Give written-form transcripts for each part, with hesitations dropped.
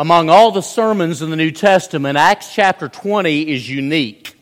among all the sermons in the New Testament, Acts chapter 20 is unique.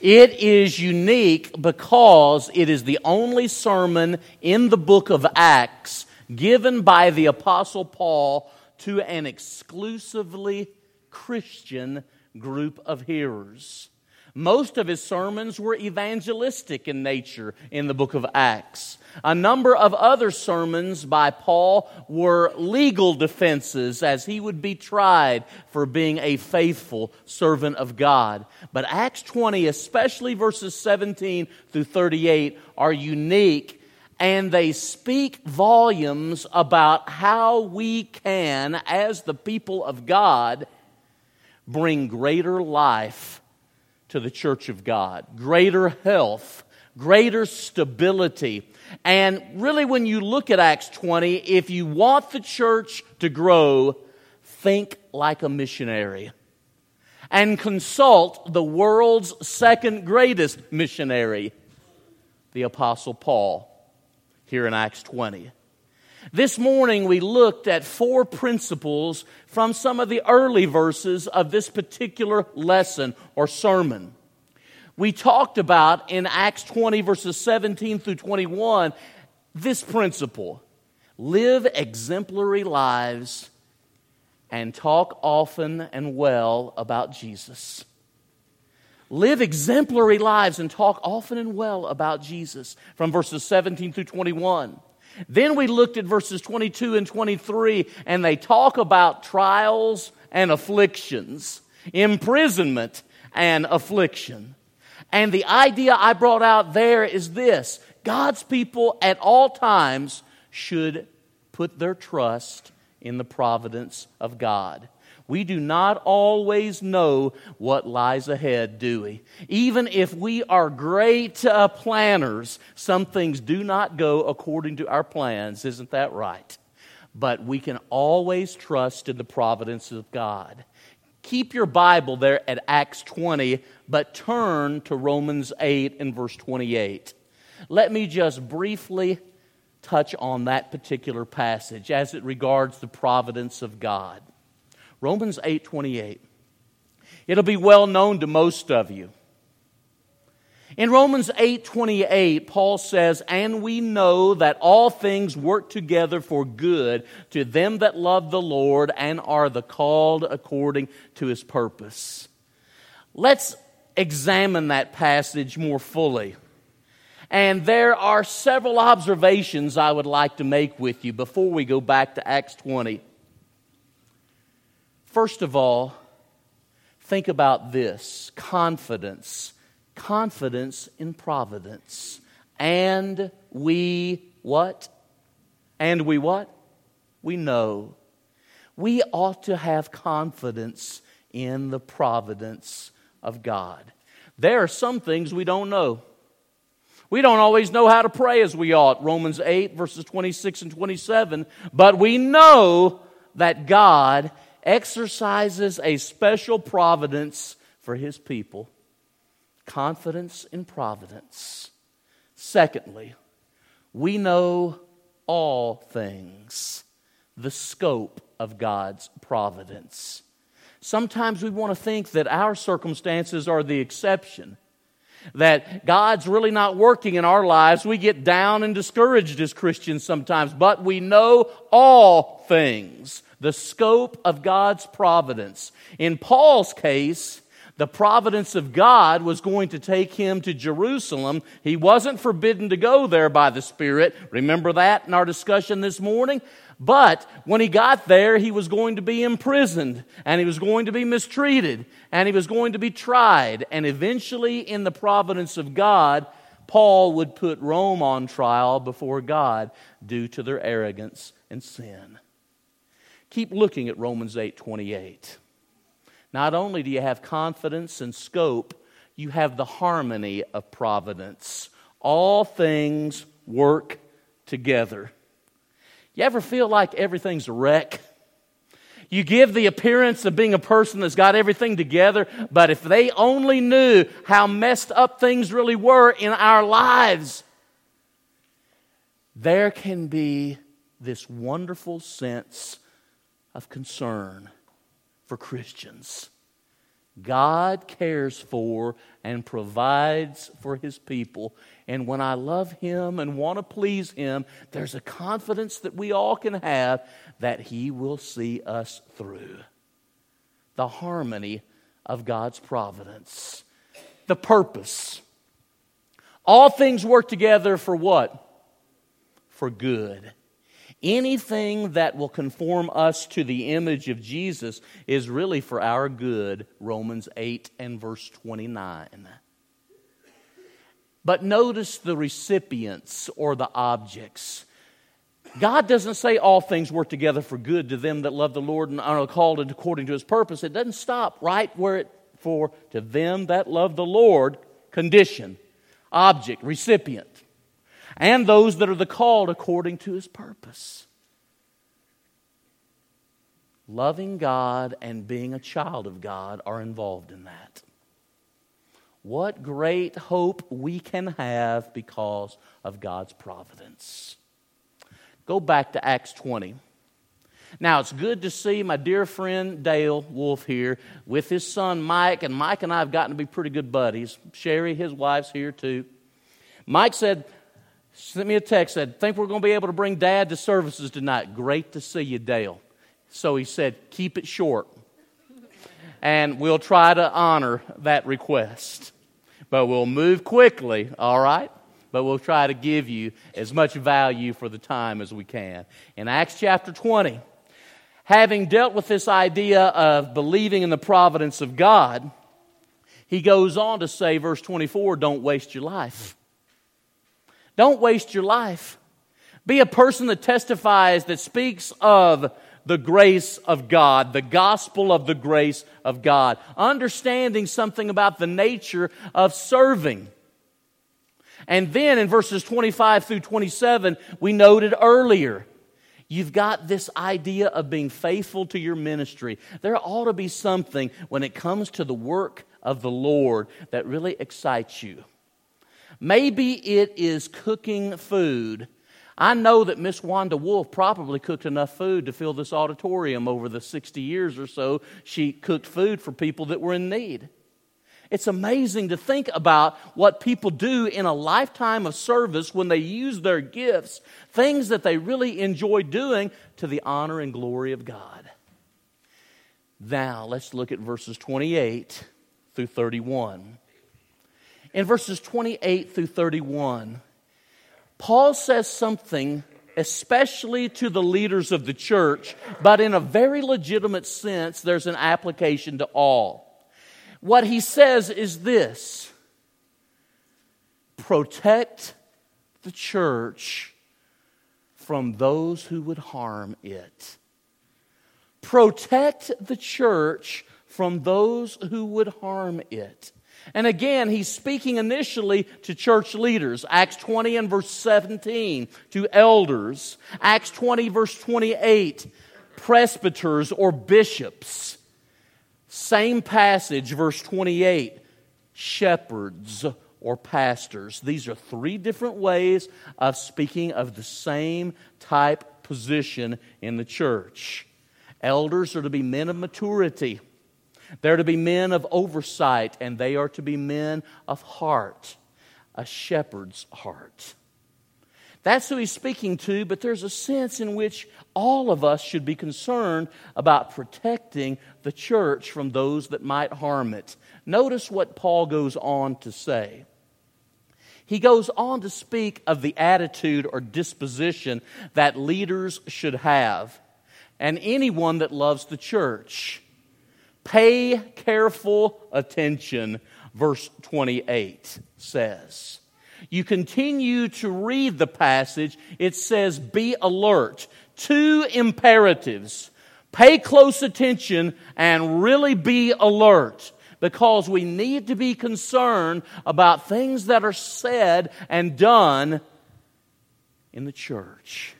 It is unique because it is the only sermon in the book of Acts given by the Apostle Paul to an exclusively Christian group of hearers. Most of his sermons were evangelistic in nature in the book of Acts. A number of other sermons by Paul were legal defenses as he would be tried for being a faithful servant of God. But Acts 20, especially verses 17 through 38, are unique, and they speak volumes about how we can, as the people of God, bring greater life to the church of God, greater health, greater stability. And really, when you look at Acts 20, if you want the church to grow, think like a missionary and consult the world's second greatest missionary, the Apostle Paul, here in Acts 20. This morning we looked at four principles from some of the early verses of this particular lesson or sermon. We talked about in Acts 20 verses 17 through 21 this principle: live exemplary lives and talk often and well about Jesus. Live exemplary lives and talk often and well about Jesus from verses 17 through 21. Then we looked at verses 22 and 23, and they talk about trials and afflictions, imprisonment and affliction. And the idea I brought out there is this: God's people at all times should put their trust in the providence of God. We do not always know what lies ahead, do we? Even if we are great planners, some things do not go according to our plans. Isn't that right? But we can always trust in the providence of God. Keep your Bible there at Acts 20, but turn to Romans 8 and verse 28. Let me just briefly touch on that particular passage as it regards the providence of God. Romans 8:28. It'll be well known to most of you. In Romans 8:28, Paul says, "And we know that all things work together for good to them that love the Lord and are the called according to His purpose." Let's examine that passage more fully. And there are several observations I would like to make with you before we go back to Acts 20. First of all, think about this: confidence. Confidence in providence. And we what? And we what? We know. We ought to have confidence in the providence of God. There are some things we don't know. We don't always know how to pray as we ought. Romans 8, verses 26 and 27. But we know that God exercises a special providence for His people. Confidence in providence. Secondly, we know all things, the scope of God's providence. Sometimes we want to think that our circumstances are the exception, that God's really not working in our lives. We get down and discouraged as Christians sometimes, but we know all things, the scope of God's providence. In Paul's case, the providence of God was going to take him to Jerusalem. He wasn't forbidden to go there by the Spirit. Remember that in our discussion this morning? But when he got there, he was going to be imprisoned, and he was going to be mistreated, and he was going to be tried. And eventually, in the providence of God, Paul would put Rome on trial before God due to their arrogance and sin. Keep looking at Romans 8:28. Not only do you have confidence and scope, you have the harmony of providence. All things work together. You ever feel like everything's a wreck? You give the appearance of being a person that's got everything together, but if they only knew how messed up things really were in our lives, there can be this wonderful sense of concern for Christians. God cares for and provides for His people. And when I love Him and want to please Him, there's a confidence that we all can have that He will see us through. The harmony of God's providence. The purpose. All things work together for what? For good. Anything that will conform us to the image of Jesus is really for our good, Romans 8 and verse 29. But notice the recipients or the objects. God doesn't say all things work together for good to them that love the Lord and are called according to His purpose. It doesn't stop right where it for to them that love the Lord, condition, object, recipient. And those that are the called according to His purpose. Loving God and being a child of God are involved in that. What great hope we can have because of God's providence. Go back to Acts 20. Now, it's good to see my dear friend Dale Wolf here with his son Mike. And Mike and I have gotten to be pretty good buddies. Sherry, his wife's here too. Mike said... sent me a text, said, think we're going to be able to bring Dad to services tonight. Great to see you, Dale. So he said, keep it short. And we'll try to honor that request. But we'll move quickly, all right? But we'll try to give you as much value for the time as we can. In Acts chapter 20, having dealt with this idea of believing in the providence of God, he goes on to say, verse 24, don't waste your life. Don't waste your life. Be a person that testifies, that speaks of the grace of God, the gospel of the grace of God, understanding something about the nature of serving. And then in verses 25 through 27, we noted earlier, you've got this idea of being faithful to your ministry. There ought to be something when it comes to the work of the Lord that really excites you. Maybe it is cooking food. I know that Miss Wanda Wolf probably cooked enough food to fill this auditorium over the 60 years or so. She cooked food for people that were in need. It's amazing to think about what people do in a lifetime of service when they use their gifts, things that they really enjoy doing to the honor and glory of God. Now, let's look at verses 28 through 31. In verses 28 through 31, Paul says something, especially to the leaders of the church, but in a very legitimate sense, there's an application to all. What he says is this: protect the church from those who would harm it. Protect the church from those who would harm it. And again, he's speaking initially to church leaders, Acts 20 and verse 17, to elders, Acts 20 verse 28, presbyters or bishops. Same passage, verse 28, shepherds or pastors. These are three different ways of speaking of the same type position in the church. Elders are to be men of maturity. They're to be men of oversight, and they are to be men of heart, a shepherd's heart. That's who he's speaking to, but there's a sense in which all of us should be concerned about protecting the church from those that might harm it. Notice what Paul goes on to say. He goes on to speak of the attitude or disposition that leaders should have, and anyone that loves the church. Pay careful attention, verse 28 says. You continue to read the passage. It says, be alert. Two imperatives. Pay close attention and really be alert, because we need to be concerned about things that are said and done in the church,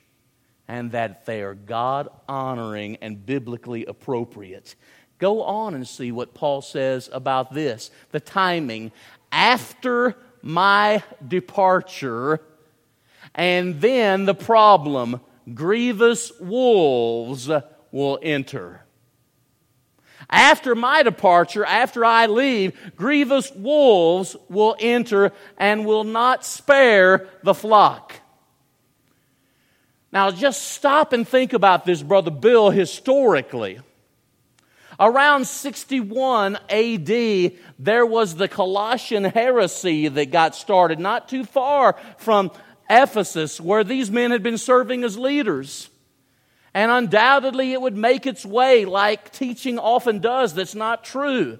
and that they are God-honoring and biblically appropriate. Go on and see what Paul says about this, the timing. After my departure, and then the problem, grievous wolves will enter. After my departure, after I leave, grievous wolves will enter and will not spare the flock. Now just stop and think about this, Brother Bill, historically. Around 61 A.D., there was the Colossian heresy that got started not too far from Ephesus, where these men had been serving as leaders. And undoubtedly it would make its way like teaching often does that's not true.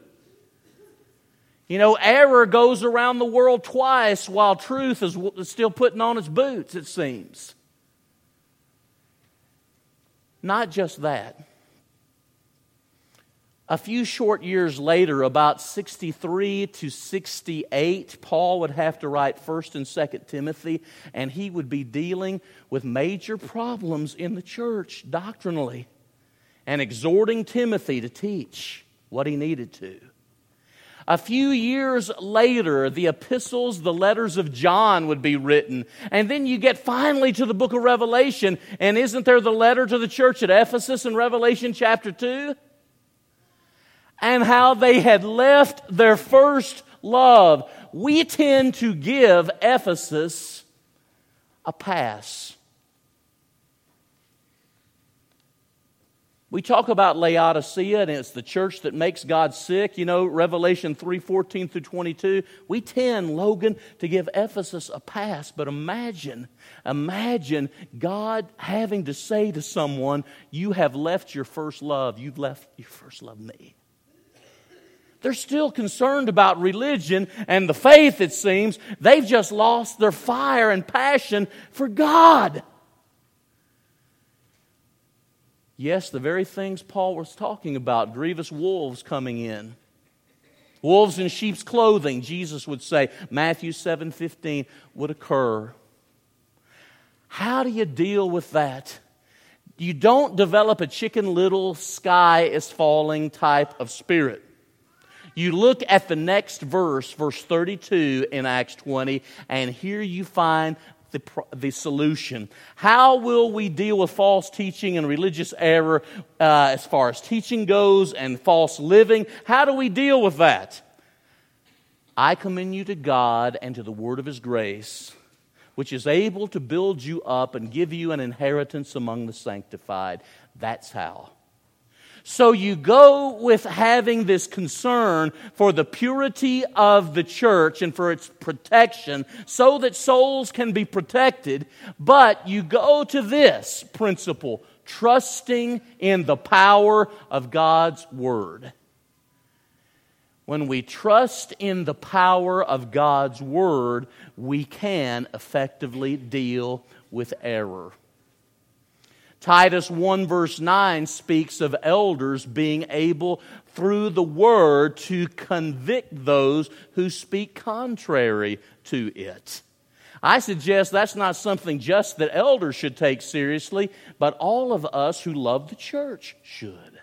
You know, error goes around the world twice while truth is still putting on its boots, it seems. Not just that. A few short years later, about 63 to 68, Paul would have to write 1st and 2nd Timothy, and he would be dealing with major problems in the church doctrinally and exhorting Timothy to teach what he needed to. A few years later, the epistles, the letters of John would be written. And then you get finally to the book of Revelation, and isn't there the letter to the church at Ephesus in Revelation chapter 2? And how they had left their first love. We tend to give Ephesus a pass. We talk about Laodicea, and it's the church that makes God sick. You know, Revelation 3:14 through 22. We tend, Logan, to give Ephesus a pass. But imagine God having to say to someone, you have left your first love. You've left your first love, me. They're still concerned about religion and the faith, it seems. They've just lost their fire and passion for God. Yes, the very things Paul was talking about, grievous wolves coming in. Wolves in sheep's clothing, Jesus would say, Matthew 7:15, would occur. How do you deal with that? You don't develop a Chicken Little, sky is falling type of spirit. You look at the next verse, verse 32 in Acts 20, and here you find the solution. How will we deal with false teaching and religious error as far as teaching goes and false living? How do we deal with that? I commend you to God and to the word of His grace, which is able to build you up and give you an inheritance among the sanctified. That's how. So you go with having this concern for the purity of the church and for its protection so that souls can be protected, but you go to this principle, trusting in the power of God's Word. When we trust in the power of God's Word, we can effectively deal with error. Titus 1 verse 9 speaks of elders being able through the word to convict those who speak contrary to it. I suggest that's not something just that elders should take seriously, but all of us who love the church should.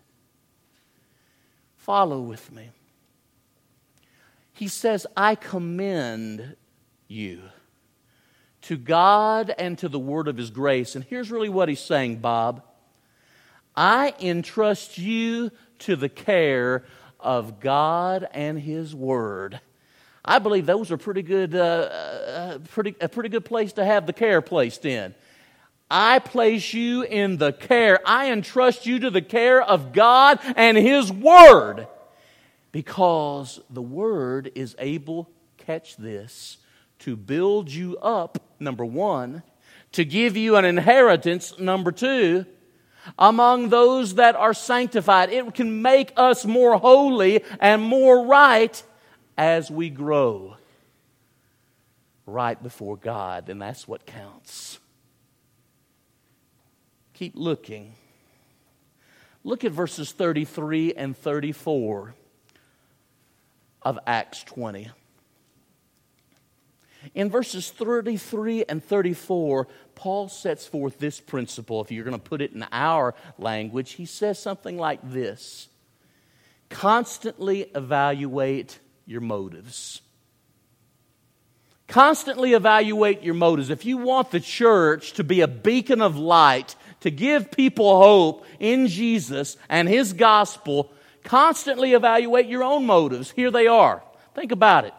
Follow with me. He says, I commend you to God and to the word of His grace. And here's really what he's saying, Bob. I entrust you to the care of God and His word. I believe those are pretty good place to have the care placed in. I place you in the care. I entrust you to the care of God and His word, because the word is able, catch this, to build you up, number one, to give you an inheritance, number two, among those that are sanctified. It can make us more holy and more right as we grow right before God, and that's what counts. Keep looking. Look at verses 33 and 34 of Acts 20. In verses 33 and 34, Paul sets forth this principle. If you're going to put it in our language, he says something like this. Constantly evaluate your motives. Constantly evaluate your motives. If you want the church to be a beacon of light, to give people hope in Jesus and His gospel, Constantly evaluate your own motives. Here they are. Think about it.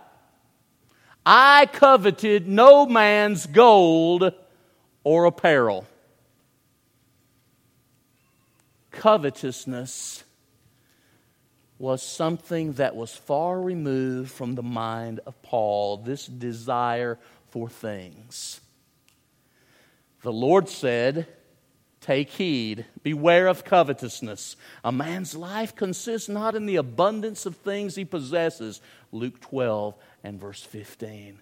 I coveted no man's gold or apparel. Covetousness was something that was far removed from the mind of Paul, this desire for things. The Lord said, take heed, beware of covetousness. A man's life consists not in the abundance of things he possesses. Luke 12 and verse 15.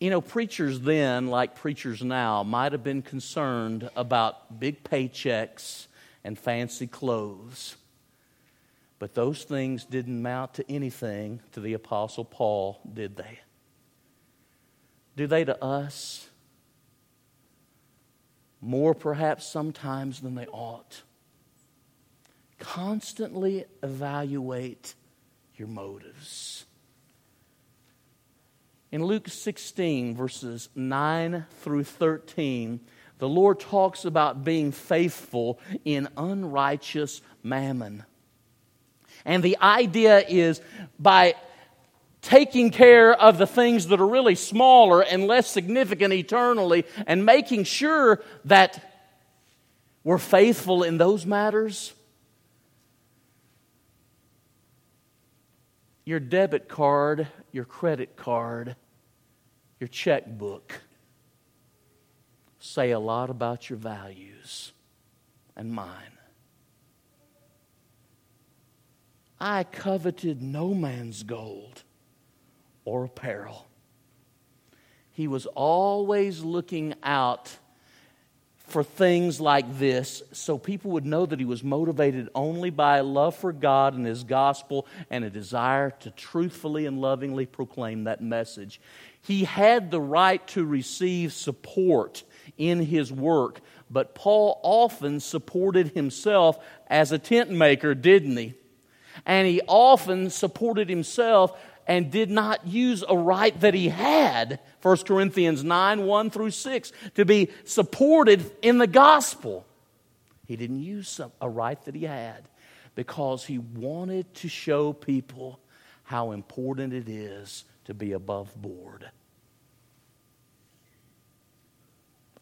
You know, preachers then, like preachers now, might have been concerned about big paychecks and fancy clothes. But those things didn't amount to anything to the Apostle Paul, did they? Do they to us? More perhaps sometimes than they ought. Constantly evaluate your motives. In Luke 16, verses 9 through 13, the Lord talks about being faithful in unrighteous mammon. And the idea is by taking care of the things that are really smaller and less significant eternally and making sure that we're faithful in those matters. Your debit card, your credit card, your checkbook say a lot about your values and mine. I coveted no man's gold or apparel. He was always looking out for things like this so people would know that he was motivated only by a love for God and His gospel and a desire to truthfully and lovingly proclaim that message. He had the right to receive support in his work, but Paul often supported himself as a tent maker, didn't he? And he often supported himself and did not use a right that he had, 1 Corinthians 9, 1 through 6, to be supported in the gospel. He didn't use a right that he had because he wanted to show people how important it is to be above board.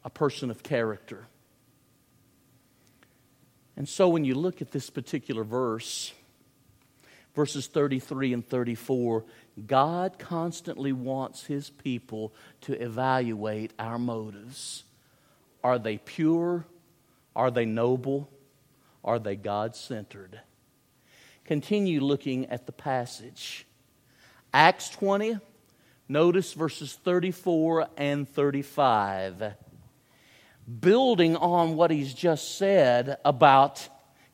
A person of character. And so when you look at this particular verse, verses 33 and 34, God constantly wants His people to evaluate our motives. Are they pure? Are they noble? Are they God-centered? Continue looking at the passage. Acts 20, notice verses 34 and 35. Building on what he's just said about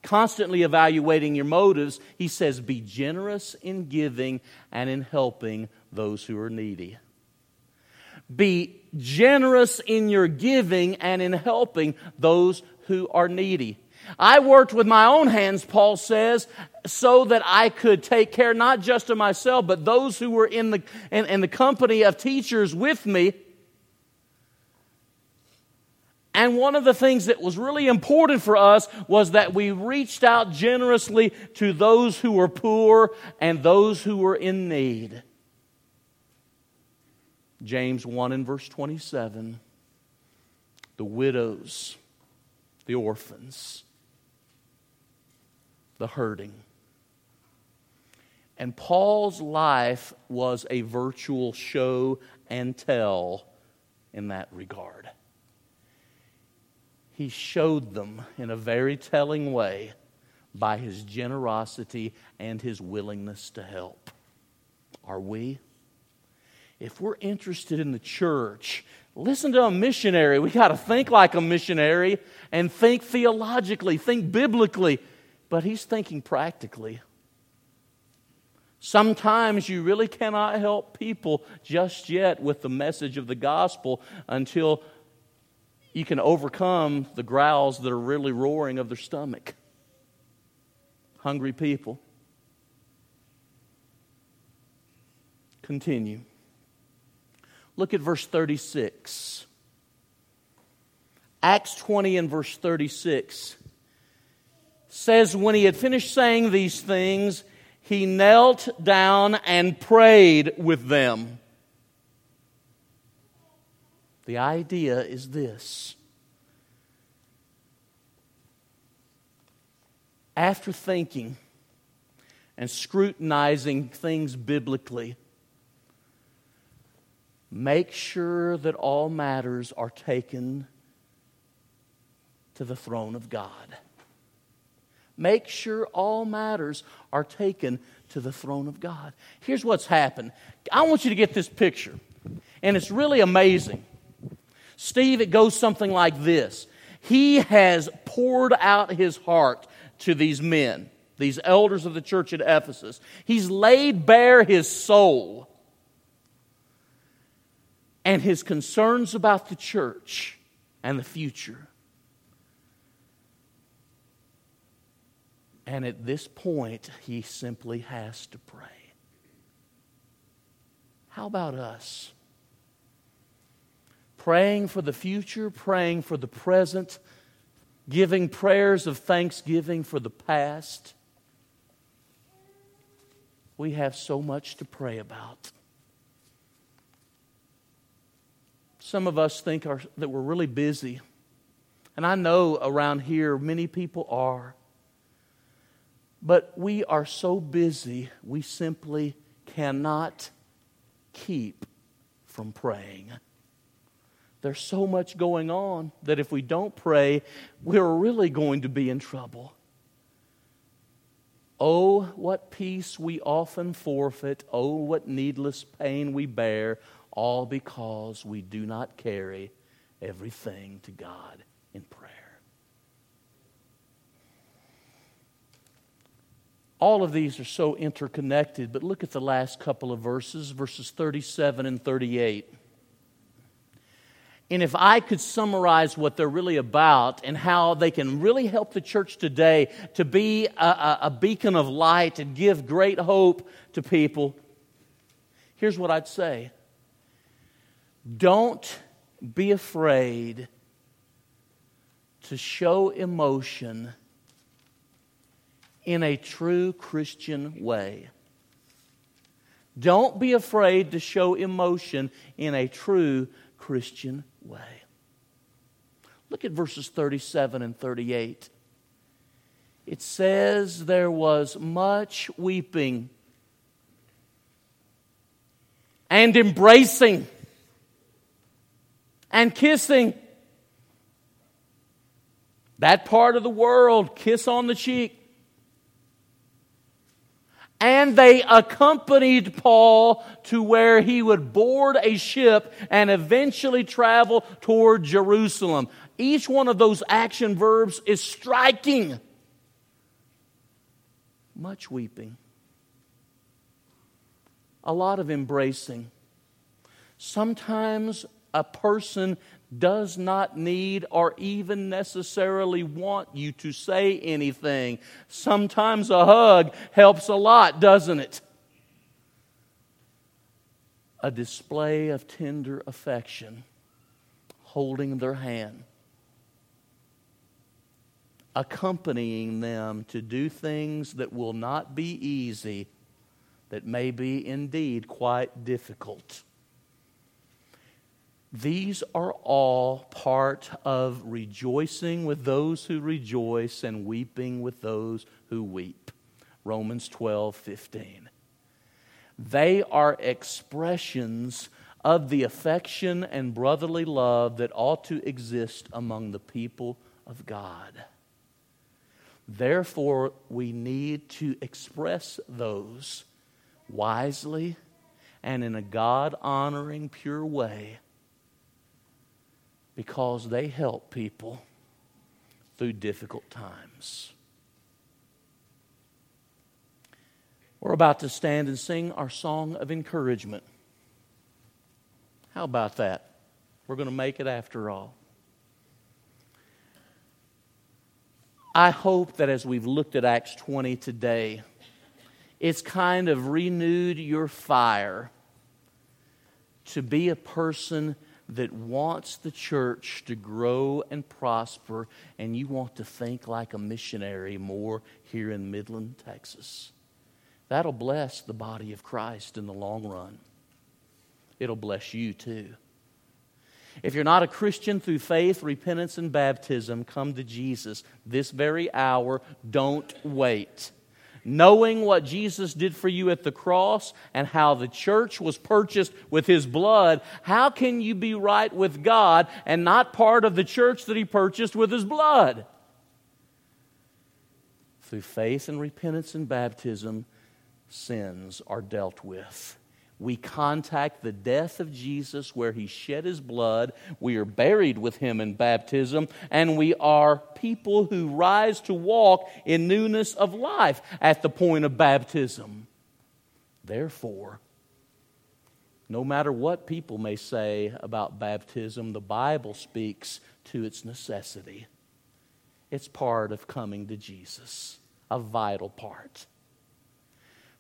constantly evaluating your motives, he says, be generous in giving and in helping those who are needy. Be generous in your giving and in helping those who are needy. I worked with my own hands, Paul says, so that I could take care not just of myself, but those who were in the company of teachers with me. And one of the things that was really important for us was that we reached out generously to those who were poor and those who were in need. James 1 and verse 27, the widows, the orphans, the hurting. And Paul's life was a virtual show and tell in that regard. He showed them in a very telling way by his generosity and his willingness to help. Are we? If we're interested in the church, listen to a missionary. We got to think like a missionary and think theologically, think biblically. But he's thinking practically. Sometimes you really cannot help people just yet with the message of the gospel until you can overcome the growls that are really roaring of their stomach. Hungry people. Continue. Look at verse 36. Acts 20 and verse 36. says when he had finished saying these things, he knelt down and prayed with them. The idea is this. After thinking and scrutinizing things biblically, make sure that all matters are taken to the throne of God. Make sure all matters are taken to the throne of God. Here's what's happened. I want you to get this picture, and it's really amazing. Steve, it goes something like this. He has poured out his heart to these men, these elders of the church at Ephesus. He's laid bare his soul and his concerns about the church and the future. And at this point, he simply has to pray. How about us? Praying for the future, praying for the present, giving prayers of thanksgiving for the past. We have so much to pray about. Some of us think that we're really busy. And I know around here many people are. But we are so busy, we simply cannot keep from praying. There's so much going on that if we don't pray, we're really going to be in trouble. Oh, what peace we often forfeit. Oh, what needless pain we bear, all because we do not carry everything to God in prayer. All of these are so interconnected, but look at the last couple of verses, verses 37 and 38. And if I could summarize what they're really about and how they can really help the church today to be a beacon of light and give great hope to people, here's what I'd say. Don't be afraid to show emotion in a true Christian way. Don't be afraid to show emotion in a true Christian way. Look at verses 37 and 38. It says there was much weeping and embracing and kissing. That part of the world, kiss on the cheek. And they accompanied Paul to where he would board a ship and eventually travel toward Jerusalem. Each one of those action verbs is striking. Much weeping. A lot of embracing. Sometimes a person does not need or even necessarily want you to say anything. Sometimes a hug helps a lot, doesn't it? A display of tender affection, holding their hand, accompanying them to do things that will not be easy, that may be indeed quite difficult. These are all part of rejoicing with those who rejoice and weeping with those who weep. Romans 12:15. They are expressions of the affection and brotherly love that ought to exist among the people of God. Therefore, we need to express those wisely and in a God-honoring, pure way, because they help people through difficult times. We're about to stand and sing our song of encouragement. How about that? We're going to make it after all. I hope that as we've looked at Acts 20 today, it's kind of renewed your fire to be a person that wants the church to grow and prosper, and you want to think like a missionary more here in Midland, Texas. That'll bless the body of Christ in the long run. It'll bless you too. If you're not a Christian, through faith, repentance, and baptism, come to Jesus this very hour. Don't wait. Knowing what Jesus did for you at the cross and how the church was purchased with His blood, how can you be right with God and not part of the church that He purchased with His blood? Through faith and repentance and baptism, sins are dealt with. We contact the death of Jesus where He shed His blood. We are buried with Him in baptism. And we are people who rise to walk in newness of life at the point of baptism. Therefore, no matter what people may say about baptism, the Bible speaks to its necessity. It's part of coming to Jesus, a vital part.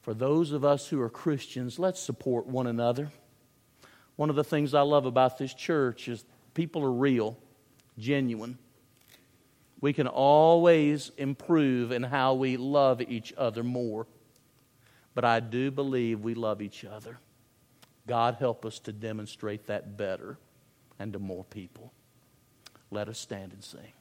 For those of us who are Christians, let's support one another. One of the things I love about this church is people are real, genuine. We can always improve in how we love each other more. But I do believe we love each other. God help us to demonstrate that better and to more people. Let us stand and sing.